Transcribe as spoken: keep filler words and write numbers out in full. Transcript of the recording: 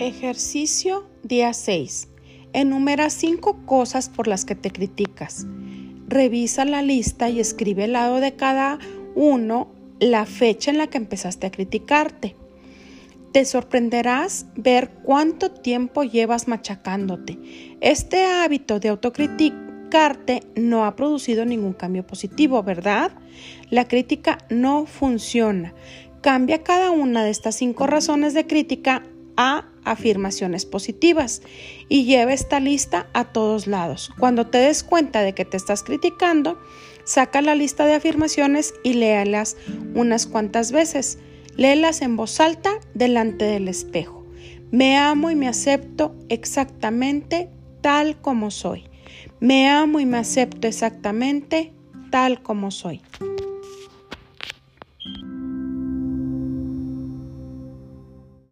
Ejercicio día seis. Enumera cinco cosas por las que te criticas. Revisa la lista y escribe al lado de cada uno la fecha en la que empezaste a criticarte. Te sorprenderás ver cuánto tiempo llevas machacándote. Este hábito de autocriticarte no ha producido ningún cambio positivo, ¿verdad? La crítica no funciona. Cambia cada una de estas cinco razones de crítica a afirmaciones positivas y lleva esta lista a todos lados. Cuando te des cuenta de que te estás criticando, saca la lista de afirmaciones y léalas unas cuantas veces. Léelas en voz alta delante del espejo. Me amo y me acepto exactamente tal como soy. Me amo y me acepto exactamente tal como soy.